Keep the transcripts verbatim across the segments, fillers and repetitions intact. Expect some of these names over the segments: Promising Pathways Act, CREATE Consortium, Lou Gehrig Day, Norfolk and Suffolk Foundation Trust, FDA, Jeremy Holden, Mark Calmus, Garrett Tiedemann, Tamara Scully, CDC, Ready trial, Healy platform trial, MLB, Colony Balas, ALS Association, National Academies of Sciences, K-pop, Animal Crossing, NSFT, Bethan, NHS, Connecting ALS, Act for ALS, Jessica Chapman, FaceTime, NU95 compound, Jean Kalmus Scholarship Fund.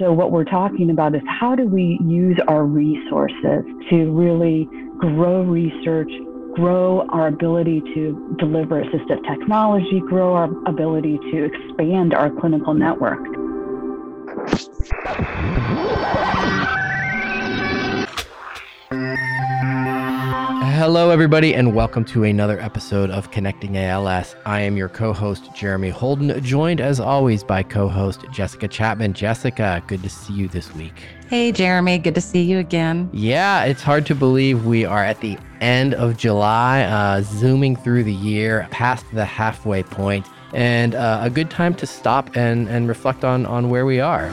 So what we're talking about is how do we use our resources to really grow research, grow our ability to deliver assistive technology, grow our ability to expand our clinical network. Hello, everybody, and welcome to another episode of Connecting A L S. I am your co-host, Jeremy Holden, joined as always by co-host Jessica Chapman. Jessica, good to see you this week. Hey, Jeremy, good to see you again. Yeah, it's hard to believe we are at the end of July, uh, zooming through the year, past the halfway point, and uh, a good time to stop and, and reflect on, on where we are.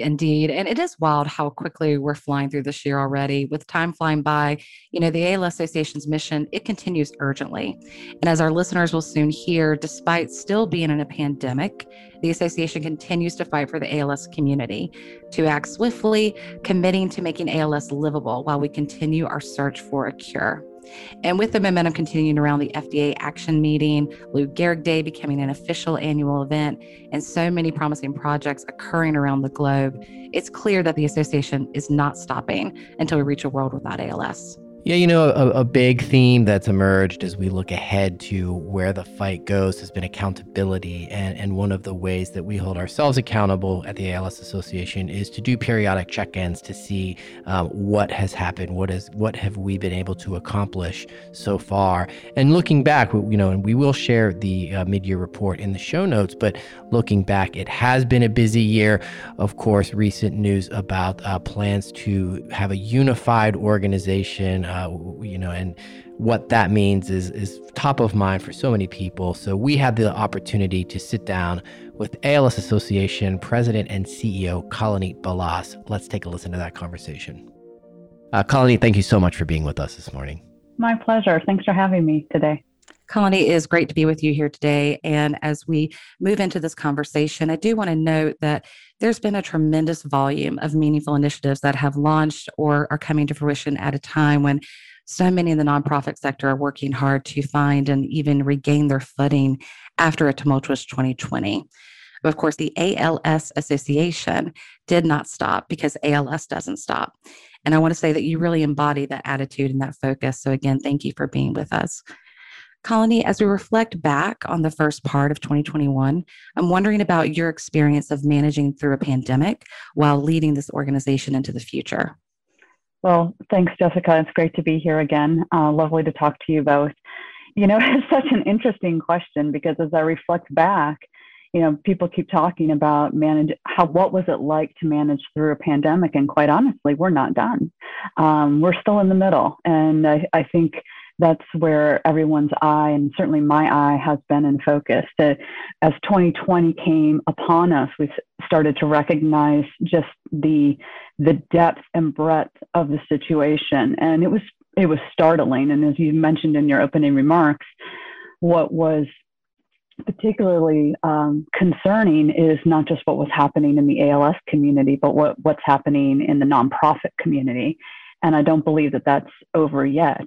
Indeed. And it is wild how quickly we're flying through this year already, with time flying by. You know, the A L S Association's mission, it continues urgently. And as our listeners will soon hear, despite still being in a pandemic, the association continues to fight for the A L S community to act swiftly, committing to making A L S livable while we continue our search for a cure. And with the momentum continuing around the F D A action meeting, Lou Gehrig Day becoming an official annual event, and so many promising projects occurring around the globe, it's clear that the association is not stopping until we reach a world without A L S. Yeah, you know, a, a big theme that's emerged as we look ahead to where the fight goes has been accountability. And, and one of the ways that we hold ourselves accountable at the A L S Association is to do periodic check-ins to see um, what has happened, what is, what have we been able to accomplish so far. And looking back, you know, and we will share the uh, mid-year report in the show notes, but looking back, it has been a busy year. Of course, recent news about uh, plans to have a unified organization, Uh, you know, and what that means is is top of mind for so many people. So we had the opportunity to sit down with A L S Association President and C E O Colony Balas. Let's take a listen to that conversation. Uh, Colony, thank you so much for being with us this morning. My pleasure. Thanks for having me today. Colony, it is great to be with you here today. And as we move into this conversation, I do want to note that there's been a tremendous volume of meaningful initiatives that have launched or are coming to fruition at a time when so many in the nonprofit sector are working hard to find and even regain their footing after a tumultuous twenty twenty. But of course, the A L S Association did not stop, because A L S doesn't stop. And I want to say that you really embody that attitude and that focus. So again, thank you for being with us. Colony, as we reflect back on the first part of twenty twenty-one, I'm wondering about your experience of managing through a pandemic while leading this organization into the future. Well, thanks, Jessica. It's great to be here again. Uh, lovely to talk to you both. You know, it's such an interesting question, because as I reflect back, you know, people keep talking about manage how, what was it like to manage through a pandemic? And quite honestly, we're not done. Um, we're still in the middle. And I, I think that's where everyone's eye, and certainly my eye, has been in focus. That as twenty twenty came upon us, we started to recognize just the the depth and breadth of the situation, and it was it was startling. And as you mentioned in your opening remarks, what was particularly um, concerning is not just what was happening in the A L S community, but what what's happening in the nonprofit community. And I don't believe that that's over yet.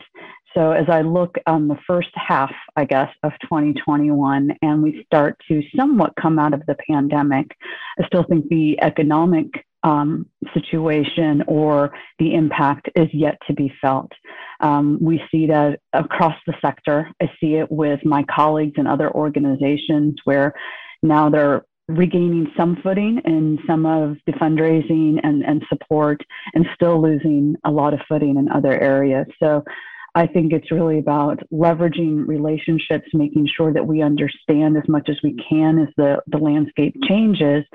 So as I look on the first half, I guess, of twenty twenty-one, and we start to somewhat come out of the pandemic, I still think the economic um, situation or the impact is yet to be felt. Um, we see that across the sector. I see it with my colleagues and other organizations where now they're regaining some footing in some of the fundraising and, and support, and still losing a lot of footing in other areas. So I think it's really about leveraging relationships, making sure that we understand as much as we can as the, the landscape changes,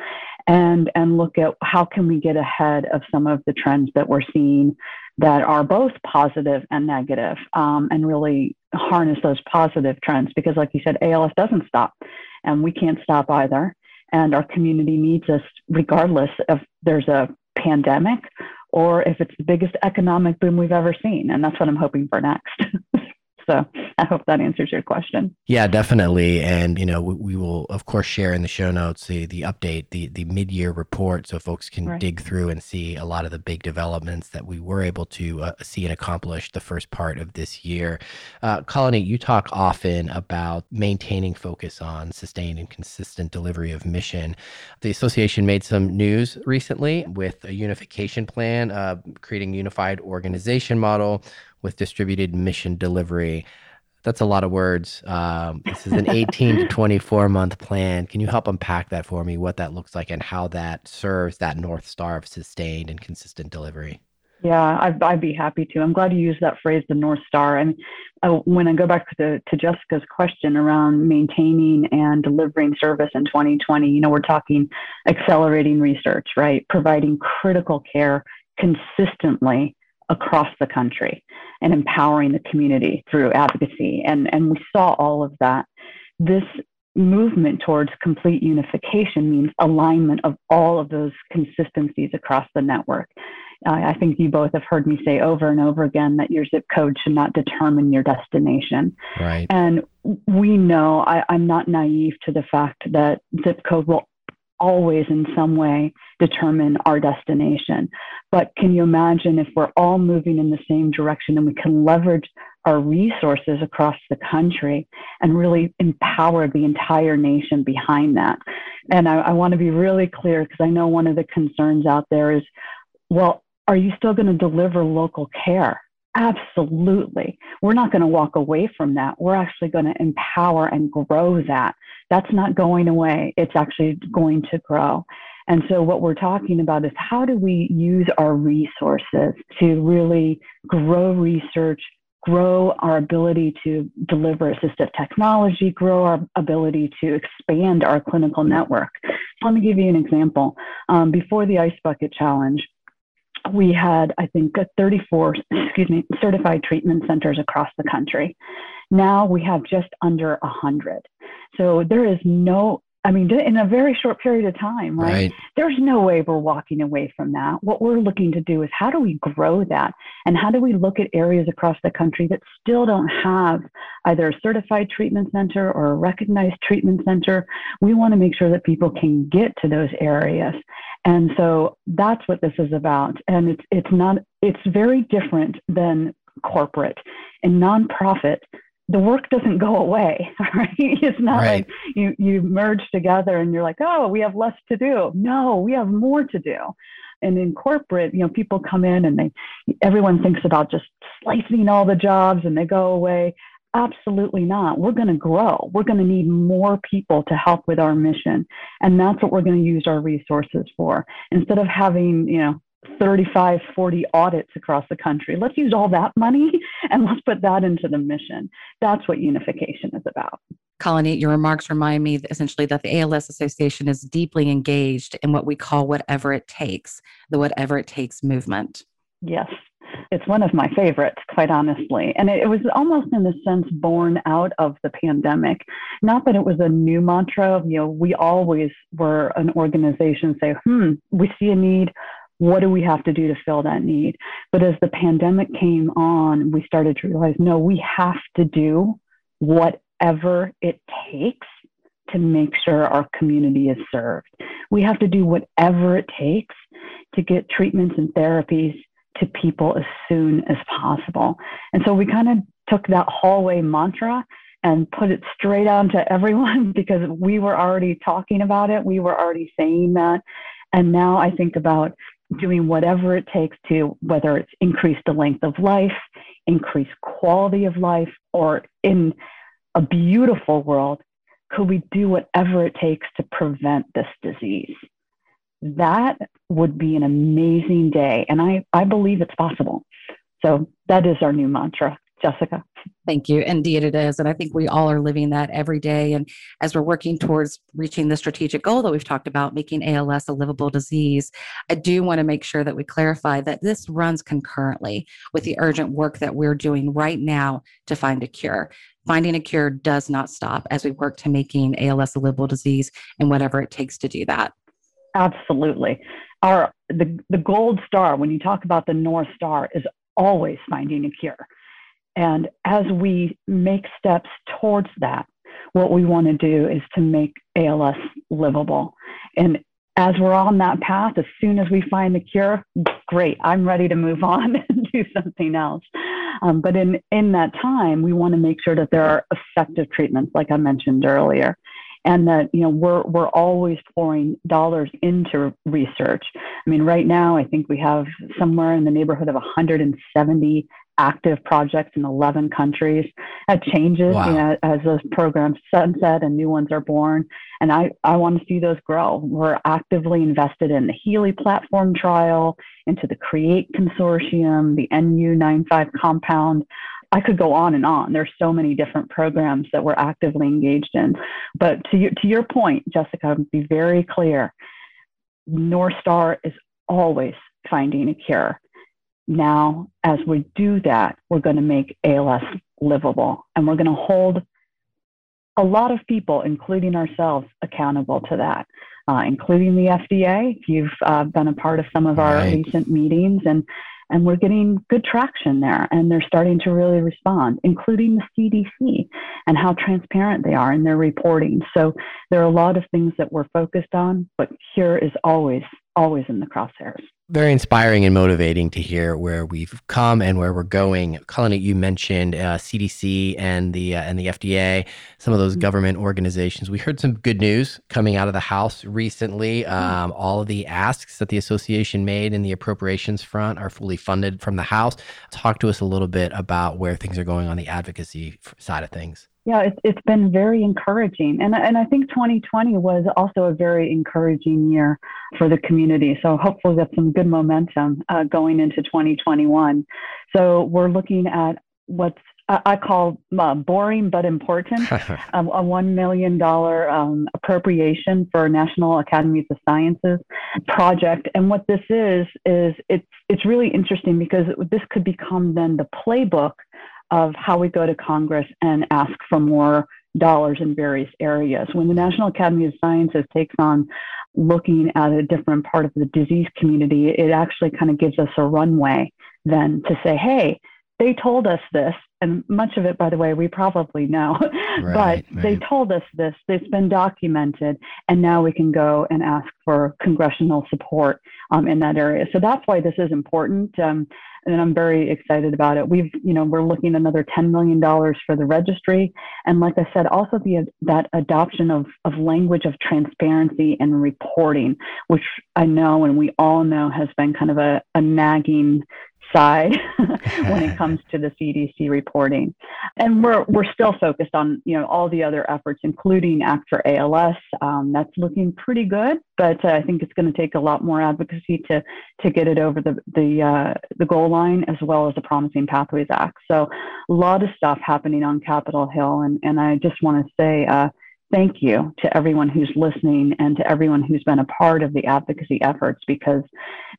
and, and look at how can we get ahead of some of the trends that we're seeing that are both positive and negative, um, and really harness those positive trends. Because like you said, A L S doesn't stop, and we can't stop either. And our community needs us regardless if there's a pandemic or if it's the biggest economic boom we've ever seen. And that's what I'm hoping for next. So I hope that answers your question. Yeah, definitely. And, you know, we, we will, of course, share in the show notes the the update, the, the mid-year report, so folks can right. dig through and see a lot of the big developments that we were able to uh, see and accomplish the first part of this year. Uh, Colony, you talk often about maintaining focus on sustained and consistent delivery of mission. The association made some news recently with a unification plan, uh, creating a unified organization model with distributed mission delivery. That's a lot of words. Um, this is an eighteen to twenty-four month plan. Can you help unpack that for me, what that looks like and how that serves that North Star of sustained and consistent delivery? Yeah, I'd, I'd be happy to. I'm glad you used that phrase, the North Star. And I, when I go back to, to Jessica's question around maintaining and delivering service in twenty twenty, you know, we're talking accelerating research, right? Providing critical care consistently across the country and empowering the community through advocacy. And, and we saw all of that. This movement towards complete unification means alignment of all of those consistencies across the network. Uh, I think you both have heard me say over and over again that your zip code should not determine your destination. Right. And we know, I, I'm not naive to the fact that zip code will always in some way determine our destination. But can you imagine if we're all moving in the same direction and we can leverage our resources across the country and really empower the entire nation behind that? And I, I want to be really clear, because I know one of the concerns out there is, well, are you still going to deliver local care? Absolutely. We're not going to walk away from that. We're actually going to empower and grow that. That's not going away. It's actually going to grow. And so what we're talking about is, how do we use our resources to really grow research, grow our ability to deliver assistive technology, grow our ability to expand our clinical network. Let me give you an example. Um, before the Ice Bucket Challenge, we had, I think, thirty-four, excuse me, certified treatment centers across the country. Now we have just under one hundred. So there is no, I mean, in a very short period of time, right? right? There's no way we're walking away from that. What we're looking to do is, how do we grow that? And how do we look at areas across the country that still don't have either a certified treatment center or a recognized treatment center? We want to make sure that people can get to those areas. And so that's what this is about. And it's it's not, it's very different than corporate and nonprofit. The work doesn't go away, right? It's not right. like you, you merge together and you're like, oh, we have less to do. No, we have more to do. And in corporate, you know, people come in and they, everyone thinks about just slicing all the jobs and they go away. Absolutely not. We're going to grow. We're going to need more people to help with our mission. And that's what we're going to use our resources for. Instead of having, you know, thirty-five, forty audits across the country. Let's use all that money and let's put that into the mission. That's what unification is about. Colony, your remarks remind me that essentially that the A L S Association is deeply engaged in what we call whatever it takes, the whatever it takes movement. Yes. It's one of my favorites, quite honestly. And it, it was almost in a sense born out of the pandemic. Not that it was a new mantra. You know, we always were an organization say, hmm, we see a need. What do we have to do to fill that need? But as the pandemic came on, we started to realize, no, we have to do whatever it takes to make sure our community is served. We have to do whatever it takes to get treatments and therapies to people as soon as possible. And so we kind of took that hallway mantra and put it straight on to everyone, because we were already talking about it. We were already saying that. And now I think about doing whatever it takes to, whether it's increase the length of life, increase quality of life, or in a beautiful world, could we do whatever it takes to prevent this disease? That would be an amazing day. And I, I believe it's possible. So that is our new mantra, Jessica. Thank you. Indeed it is. And I think we all are living that every day. And as we're working towards reaching the strategic goal that we've talked about, making A L S a livable disease, I do want to make sure that we clarify that this runs concurrently with the urgent work that we're doing right now to find a cure. Finding a cure does not stop as we work to making A L S a livable disease and whatever it takes to do that. Absolutely. Our the, the gold star, when you talk about the North Star, is always finding a cure. And as we make steps towards that, what we want to do is to make A L S livable. And as we're on that path, as soon as we find the cure, great, I'm ready to move on and do something else. Um, but in, in that time, we want to make sure that there are effective treatments, like I mentioned earlier, and that, you know, we're, we're always pouring dollars into research. I mean, right now, I think we have somewhere in the neighborhood of one hundred seventy active projects in eleven countries. That changes, wow. you know, as those programs sunset and new ones are born. And I, I want to see those grow. We're actively invested in the Healy platform trial, into the CREATE Consortium, the N U ninety-five compound. I could go on and on. There's so many different programs that we're actively engaged in. But to your, to your point, Jessica, be very clear. North Star is always finding a cure. Now, as we do that, we're going to make A L S livable, and we're going to hold a lot of people, including ourselves, accountable to that, uh, including the F D A. You've uh, been a part of some of our right. recent meetings, and, and we're getting good traction there, and they're starting to really respond, including the C D C and how transparent they are in their reporting. So there are a lot of things that we're focused on, but cure is always, always in the crosshairs. Very inspiring and motivating to hear where we've come and where we're going. Colony, you mentioned uh, C D C and the uh, and the F D A, some of those mm-hmm. government organizations. We heard some good news coming out of the House recently. Um, all of the asks that the association made in the appropriations front are fully funded from the House. Talk to us a little bit about where things are going on the advocacy side of things. Yeah, it's it's been very encouraging, and and I think twenty twenty was also a very encouraging year for the community. So hopefully that's some good momentum uh, going into twenty twenty-one. So we're looking at what's I call uh, boring but important, um, a one million dollars um, appropriation for National Academies of Sciences project. And what this is is it's it's really interesting because this could become then the playbook of how we go to Congress and ask for more dollars in various areas. When the National Academy of Sciences takes on looking at a different part of the disease community, it actually kind of gives us a runway then to say, hey, they told us this. And much of it, by the way, we probably know, right, but right. they told us this, it's been documented, and now we can go and ask for congressional support um, in that area. So that's why this is important. Um, and I'm very excited about it. We've, you know, we're looking at another ten million dollars for the registry. And like I said, also the that adoption of, of language of transparency and reporting, which I know, and we all know, has been kind of a, a nagging side when it comes to the C D C reporting. And we're we're still focused on, you know, all the other efforts, including Act for A L S. Um, that's looking pretty good, but uh, I think it's going to take a lot more advocacy to to get it over the the uh, the goal line, as well as the Promising Pathways Act. So a lot of stuff happening on Capitol Hill, and and I just want to say uh, thank you to everyone who's listening and to everyone who's been a part of the advocacy efforts, because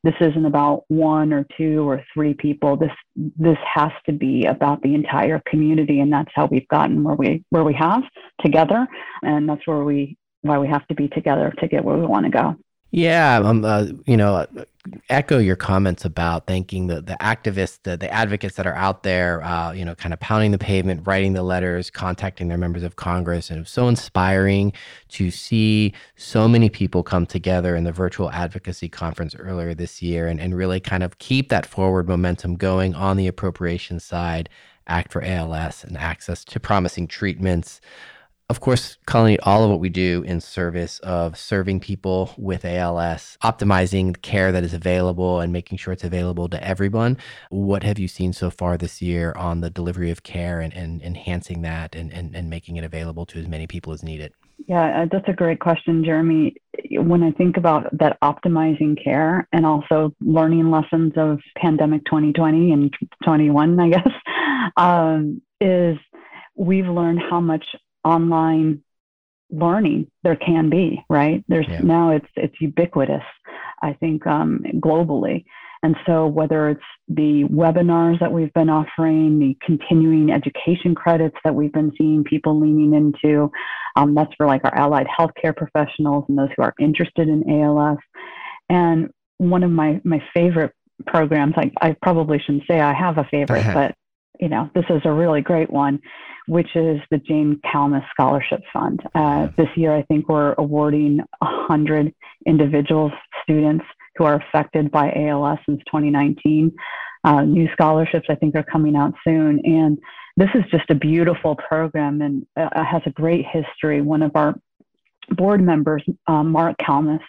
this isn't about one or two or three people. This this has to be about the entire community, and that's how we've gotten where we where we have together, and that's where we why we have to be together to get where we want to go. Yeah, um, uh, you know. Uh, echo your comments about thanking the, the activists, the, the advocates that are out there, uh, you know, kind of pounding the pavement, writing the letters, contacting their members of Congress. And it was so inspiring to see so many people come together in the virtual advocacy conference earlier this year and, and really kind of keep that forward momentum going on the appropriation side, Act for A L S and access to promising treatments. Of course, Colony, all of what we do in service of serving people with A L S, optimizing the care that is available and making sure it's available to everyone. What have you seen so far this year on the delivery of care and, and enhancing that and, and, and making it available to as many people as needed? Yeah, that's a great question, Jeremy. When I think about that optimizing care and also learning lessons of pandemic twenty twenty and twenty-one, I guess, um, is we've learned how much online learning there can be, right? There's yeah. now it's it's ubiquitous, I think, um, globally. And so whether it's the webinars that we've been offering, the continuing education credits that we've been seeing people leaning into, um, that's for like our allied healthcare professionals and those who are interested in A L S. And one of my, my favorite programs, I, I probably shouldn't say I have a favorite, but you know, this is a really great one, which is the Jean Kalmus Scholarship Fund. Uh, this year, I think we're awarding one hundred individuals, students who are affected by A L S since twenty nineteen. Uh, new scholarships, I think, are coming out soon. And this is just a beautiful program and uh, has a great history. One of our board members, uh, Mark Calmus,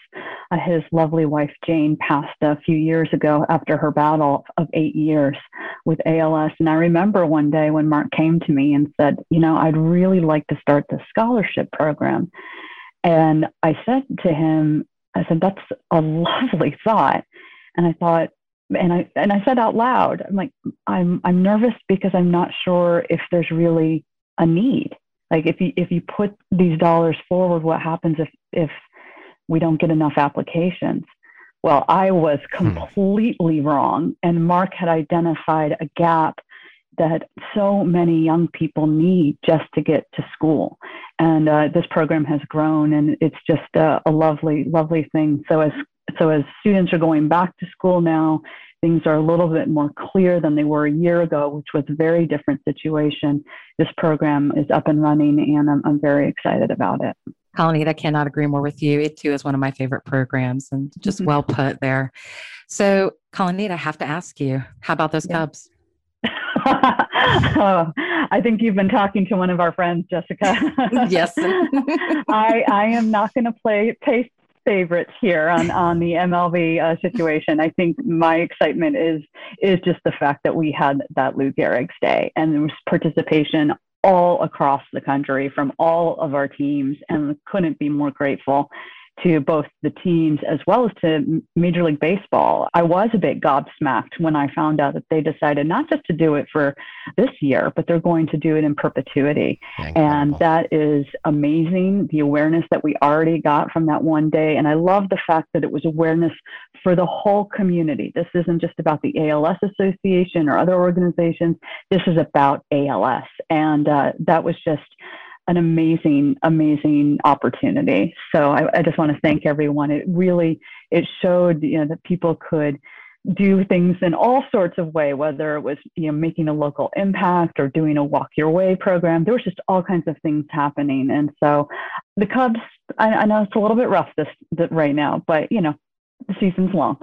uh, his lovely wife, Jane, passed a few years ago after her battle of eight years with A L S. And I remember one day when Mark came to me and said, you know, I'd really like to start this scholarship program. And I said to him, I said, that's a lovely thought. And I thought, and I, and I said out loud, I'm like, I'm, I'm nervous because I'm not sure if there's really a need. Like if you, if you put these dollars forward, what happens if, if we don't get enough applications? Well, I was completely hmm. wrong. And Mark had identified a gap that so many young people need just to get to school. And uh, this program has grown and it's just a, a lovely, lovely thing. So as, so as students are going back to school now, things are a little bit more clear than they were a year ago, which was a very different situation. This program is up and running, and I'm, I'm very excited about it. Colony, I cannot agree more with you. It too is one of my favorite programs, and just mm-hmm. well put there. So, Colony, I have to ask you, how about those yeah. Cubs? Oh, I think you've been talking to one of our friends, Jessica. Yes. I, I am not going to play pace favorites here on, on the M L B uh, situation. I think my excitement is is just the fact that we had that Lou Gehrig's Day and there was participation all across the country from all of our teams, and couldn't be more grateful to both the teams as well as to Major League Baseball. I was a bit gobsmacked when I found out that they decided not just to do it for this year, but they're going to do it in perpetuity. Incredible. And that is amazing, the awareness that we already got from that one day. And I love the fact that it was awareness for the whole community. This isn't just about the A L S Association or other organizations. This is about A L S. And uh, that was just an amazing, amazing opportunity. So I, I just want to thank everyone. It really, it showed, you know, that people could do things in all sorts of ways, whether it was, you know, making a local impact or doing a walk your way program. There was just all kinds of things happening. And so the Cubs, I, I know it's a little bit rough this, this right now, but you know, the season's long.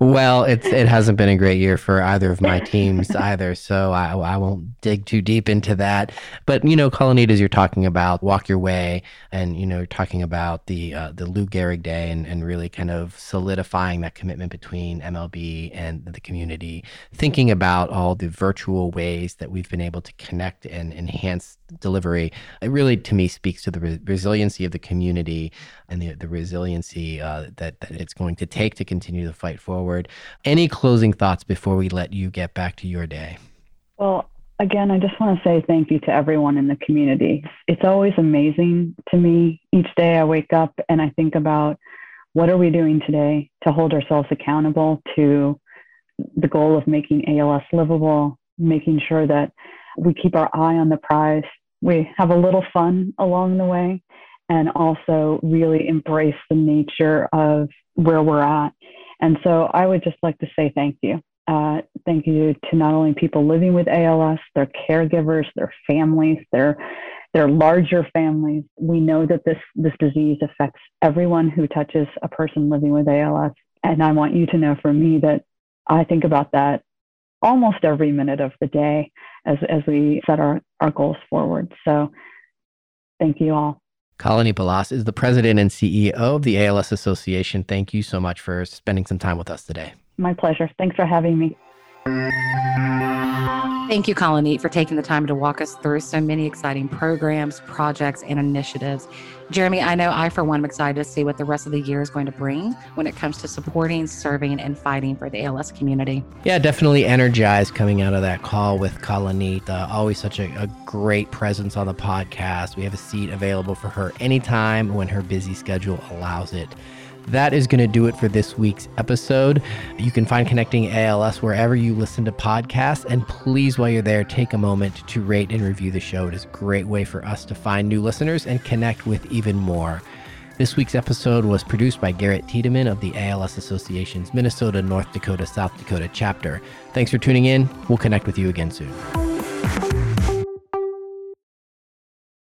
Well, it's it hasn't been a great year for either of my teams either, so I, I won't dig too deep into that. But you know, Colony, as you're talking about Walk Your Way, and you know, you're talking about the uh, the Lou Gehrig Day, and, and really kind of solidifying that commitment between M L B and the community. Thinking about all the virtual ways that we've been able to connect and enhance delivery, it really to me speaks to the re- resiliency of the community and the the resiliency uh, that that it's going to take to continue the fight forward. Any closing thoughts before we let you get back to your day? Well, again, I just want to say thank you to everyone in the community. It's always amazing to me. Each day I wake up and I think about what are we doing today to hold ourselves accountable to the goal of making A L S livable, making sure that we keep our eye on the prize. We have a little fun along the way, and also really embrace the nature of where we're at. And so I would just like to say thank you. Uh, thank you to not only people living with A L S, their caregivers, their families, their their larger families. We know that this, this disease affects everyone who touches a person living with A L S. And I want you to know for me that I think about that almost every minute of the day as, as we set our, our goals forward. So thank you all. Colony Balas is the president and C E O of the A L S Association. Thank you so much for spending some time with us today. My pleasure. Thanks for having me. Thank you, Colony, for taking the time to walk us through so many exciting programs, projects, and initiatives. Jeremy, I know I, for one, am excited to see what the rest of the year is going to bring when it comes to supporting, serving, and fighting for the A L S community. Yeah, definitely energized coming out of that call with Colony. Uh, always such a, a great presence on the podcast. We have a seat available for her anytime when her busy schedule allows it. That is going to do it for this week's episode. You can find Connecting A L S wherever you listen to podcasts. And please, while you're there, take a moment to rate and review the show. It is a great way for us to find new listeners and connect with even more. This week's episode was produced by Garrett Tiedemann of the A L S Association's Minnesota, North Dakota, South Dakota chapter. Thanks for tuning in. We'll connect with you again soon.